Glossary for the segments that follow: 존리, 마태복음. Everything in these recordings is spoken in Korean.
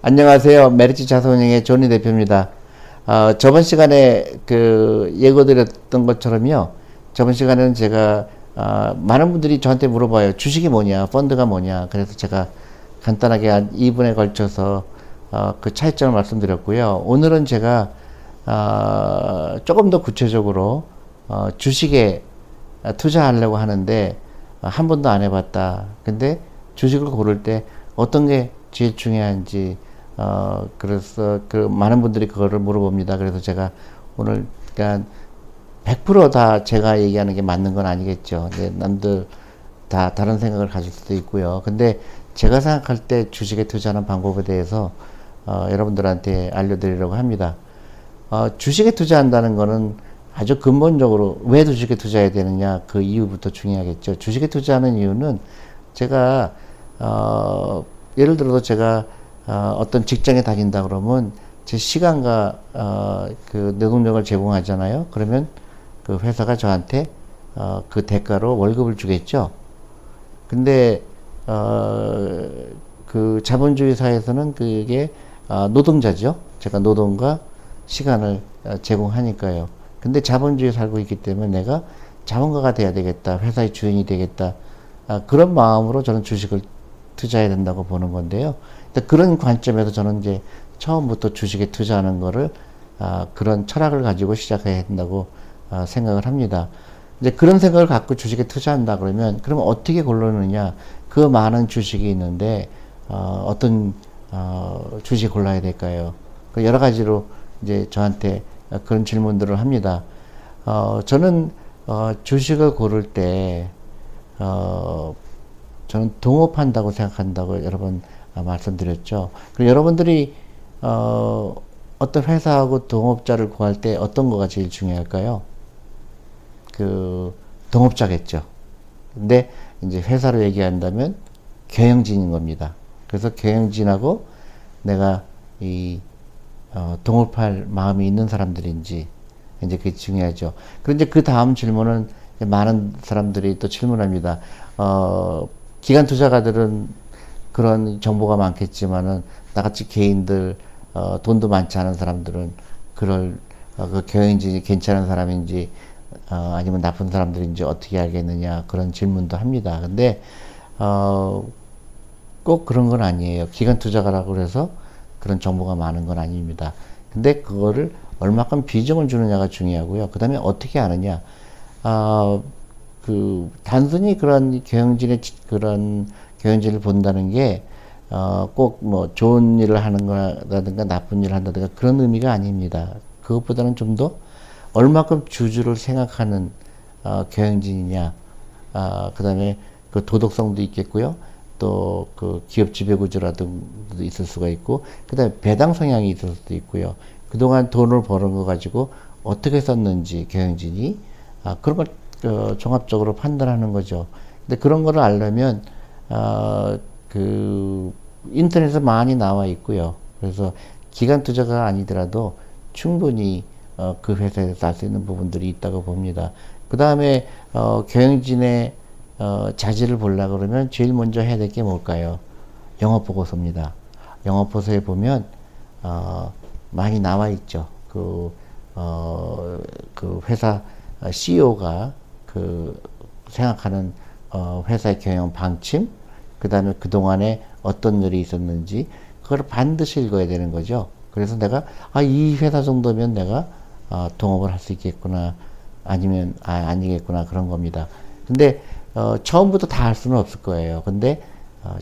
안녕하세요. 메리츠 자산운용의 존리 대표입니다. 저번 시간에 그 예고드렸던 것처럼요. 저번 시간에는 제가 많은 분들이 저한테 물어봐요. 주식이 뭐냐, 펀드가 뭐냐. 그래서 제가 간단하게 한 2분에 걸쳐서 그 차이점을 말씀드렸고요. 오늘은 제가 조금 더 구체적으로 주식에 투자하려고 하는데 한 번도 안 해봤다. 근데 주식을 고를 때 어떤 게 제일 중요한지 그래서 그 많은 분들이 그거를 물어봅니다. 그래서 제가 오늘 그러니까 100% 다 제가 얘기하는 게 맞는 건 아니겠죠. 남들 다 다른 생각을 가질 수도 있고요. 근데 제가 생각할 때 주식에 투자하는 방법에 대해서 여러분들한테 알려드리려고 합니다. 주식에 투자한다는 거는 아주 근본적으로 왜 주식에 투자해야 되느냐 그 이유부터 중요하겠죠. 주식에 투자하는 이유는 제가 예를 들어서 제가 어떤 직장에 다닌다 그러면 제 시간과 그 노동력을 제공하잖아요. 그러면 그 회사가 저한테 그 대가로 월급을 주겠죠. 근데 그 자본주의 사회에서는 그게 노동자죠. 제가 노동과 시간을 제공하니까요. 근데 자본주의에 살고 있기 때문에 내가 자본가가 돼야 되겠다, 회사의 주인이 되겠다, 그런 마음으로 저는 주식을 투자해야 된다고 보는 건데요. 그런 관점에서 저는 이제 처음부터 주식에 투자하는 거를 그런 철학을 가지고 시작해야 된다고 생각을 합니다. 이제 그런 생각을 갖고 주식에 투자한다 그러면 그럼 어떻게 고르느냐? 그 많은 주식이 있는데 어떤 주식 골라야 될까요? 그 여러 가지로 이제 저한테 그런 질문들을 합니다. 저는 주식을 고를 때 저는 동업한다고 생각한다고 여러 번 말씀드렸죠. 그리고 여러분들이 어떤 회사하고 동업자를 구할 때 어떤 거가 제일 중요할까요? 그 동업자겠죠. 근데 이제 회사로 얘기한다면 경영진인 겁니다. 그래서 경영진하고 내가 이 동업할 마음이 있는 사람들인지 이제 그게 중요하죠. 그런데 그 다음 질문은 많은 사람들이 또 질문합니다. 기관 투자가들은 그런 정보가 많겠지만은 나같이 개인들 돈도 많지 않은 사람들은 그럴 그 경영진이 괜찮은 사람인지 아니면 나쁜 사람들인지 어떻게 알겠느냐 그런 질문도 합니다. 근데 꼭 그런 건 아니에요. 기관 투자가라고 해서 그런 정보가 많은 건 아닙니다. 근데 그거를 얼마큼 비중을 주느냐가 중요하고요. 그 다음에 어떻게 아느냐. 그 단순히 그런 경영진의 그런 경영진을 본다는 게 꼭 뭐 좋은 일을 하는 거라든가 나쁜 일을 한다든가 그런 의미가 아닙니다. 그것보다는 좀 더 얼마큼 주주를 생각하는 경영진이냐. 그다음에 그 도덕성도 있겠고요. 또 그 기업 지배구조라도 있을 수가 있고, 그다음에 배당 성향이 있을 수도 있고요. 그동안 돈을 버는 거 가지고 어떻게 썼는지 경영진이 그런 걸 종합적으로 판단하는 거죠. 근데 그런 거를 알려면 그 인터넷에 많이 나와 있고요. 그래서 기관 투자가 아니더라도 충분히 그 회사에서 알 수 있는 부분들이 있다고 봅니다. 그 다음에 경영진의 자질을 보려고 그러면 제일 먼저 해야 될 게 뭘까요? 영업보고서입니다. 영업보고서에 보면 많이 나와 있죠. 그 회사 CEO가 그 생각하는 회사의 경영 방침, 그 다음에 그동안에 어떤 일이 있었는지 그걸 반드시 읽어야 되는 거죠. 그래서 내가 이 회사 정도면 내가 동업을 할 수 있겠구나, 아니면 아니겠구나 그런 겁니다. 근데 처음부터 다 할 수는 없을 거예요. 근데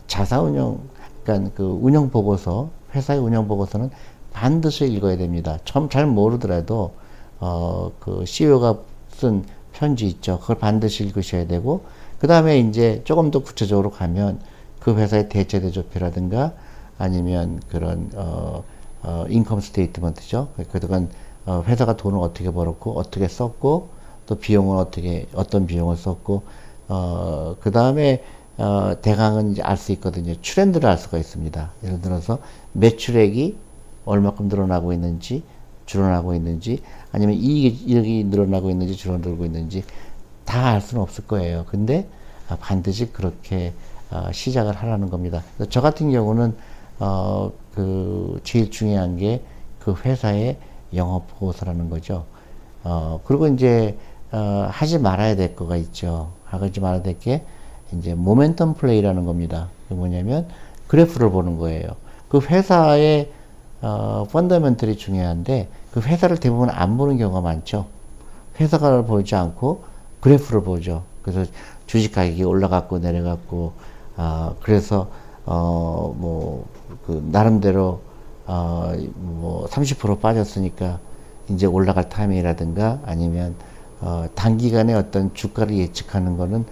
자사운영, 그러니까 그 운영보고서, 회사의 운영보고서는 반드시 읽어야 됩니다. 처음 잘 모르더라도 그 CEO가 쓴 편지 있죠. 그걸 반드시 읽으셔야 되고, 그 다음에 이제 조금 더 구체적으로 가면 그 회사의 대체 대조표라든가 아니면 그런 인컴 스테이트먼트죠. 그동안 회사가 돈을 어떻게 벌었고 어떻게 썼고 또 비용은 어떻게 어떤 비용을 썼고 그 다음에 대강은 이제 알 수 있거든요. 트렌드를 알 수가 있습니다. 예를 들어서 매출액이 얼마큼 늘어나고 있는지 줄어나고 있는지 아니면 이익이 늘어나고 있는지 줄어들고 있는지 다 알 수는 없을 거예요. 근데 반드시 그렇게 시작을 하라는 겁니다. 저 같은 경우는 제일 중요한 게 그 회사의 영업 보고서라는 거죠. 그리고 이제, 하지 말아야 될 거가 있죠. 하지 말아야 될 게, 이제, 모멘텀 플레이라는 겁니다. 그게 뭐냐면, 그래프를 보는 거예요. 그 회사의, 펀더멘털이 중요한데, 그 회사를 대부분 안 보는 경우가 많죠. 회사를 보지 않고, 그래프를 보죠. 그래서 주식 가격이 올라갔고, 내려갔고, 그래서, 나름대로, 30% 빠졌으니까, 이제 올라갈 타이밍이라든가, 아니면, 단기간에 어떤 주가를 예측하는 거는,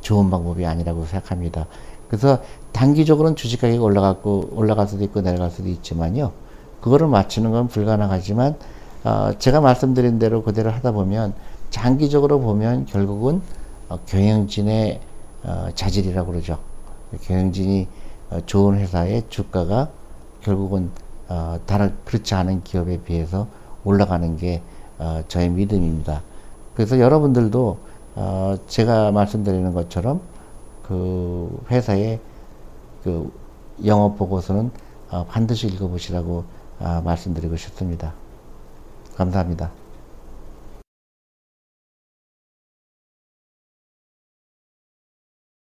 좋은 방법이 아니라고 생각합니다. 그래서, 단기적으로는 주식 가격이 올라갈 수도 있고, 내려갈 수도 있지만요. 그거를 맞추는 건 불가능하지만, 제가 말씀드린 대로 그대로 하다 보면, 장기적으로 보면 결국은, 경영진의, 자질이라고 그러죠. 경영진이 좋은 회사의 주가가 결국은 다른 그렇지 않은 기업에 비해서 올라가는 게 저의 믿음입니다. 그래서 여러분들도 제가 말씀드리는 것처럼 그 회사의 그 영업 보고서는 반드시 읽어보시라고 말씀드리고 싶습니다. 감사합니다.